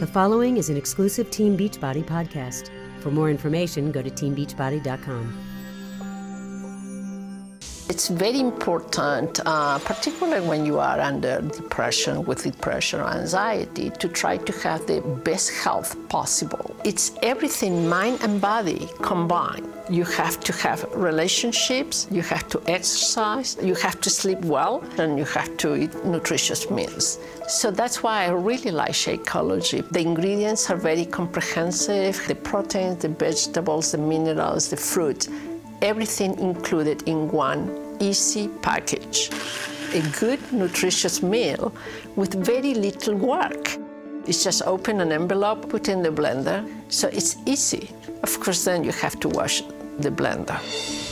The following is an exclusive Team Beachbody podcast. For more information, go to teambeachbody.com. It's very important, particularly when you are under depression, with depression or anxiety, to try to have the best health possible. It's everything, mind and body combined. You have to have relationships, you have to exercise, you have to sleep well, and you have to eat nutritious meals. So that's why I really like Shakeology. The ingredients are very comprehensive, the proteins, the vegetables, the minerals, the fruit. Everything included in one easy package. A good, nutritious meal with very little work. It's just open an envelope, put in the blender, so it's easy. Of course, then you have to wash the blender.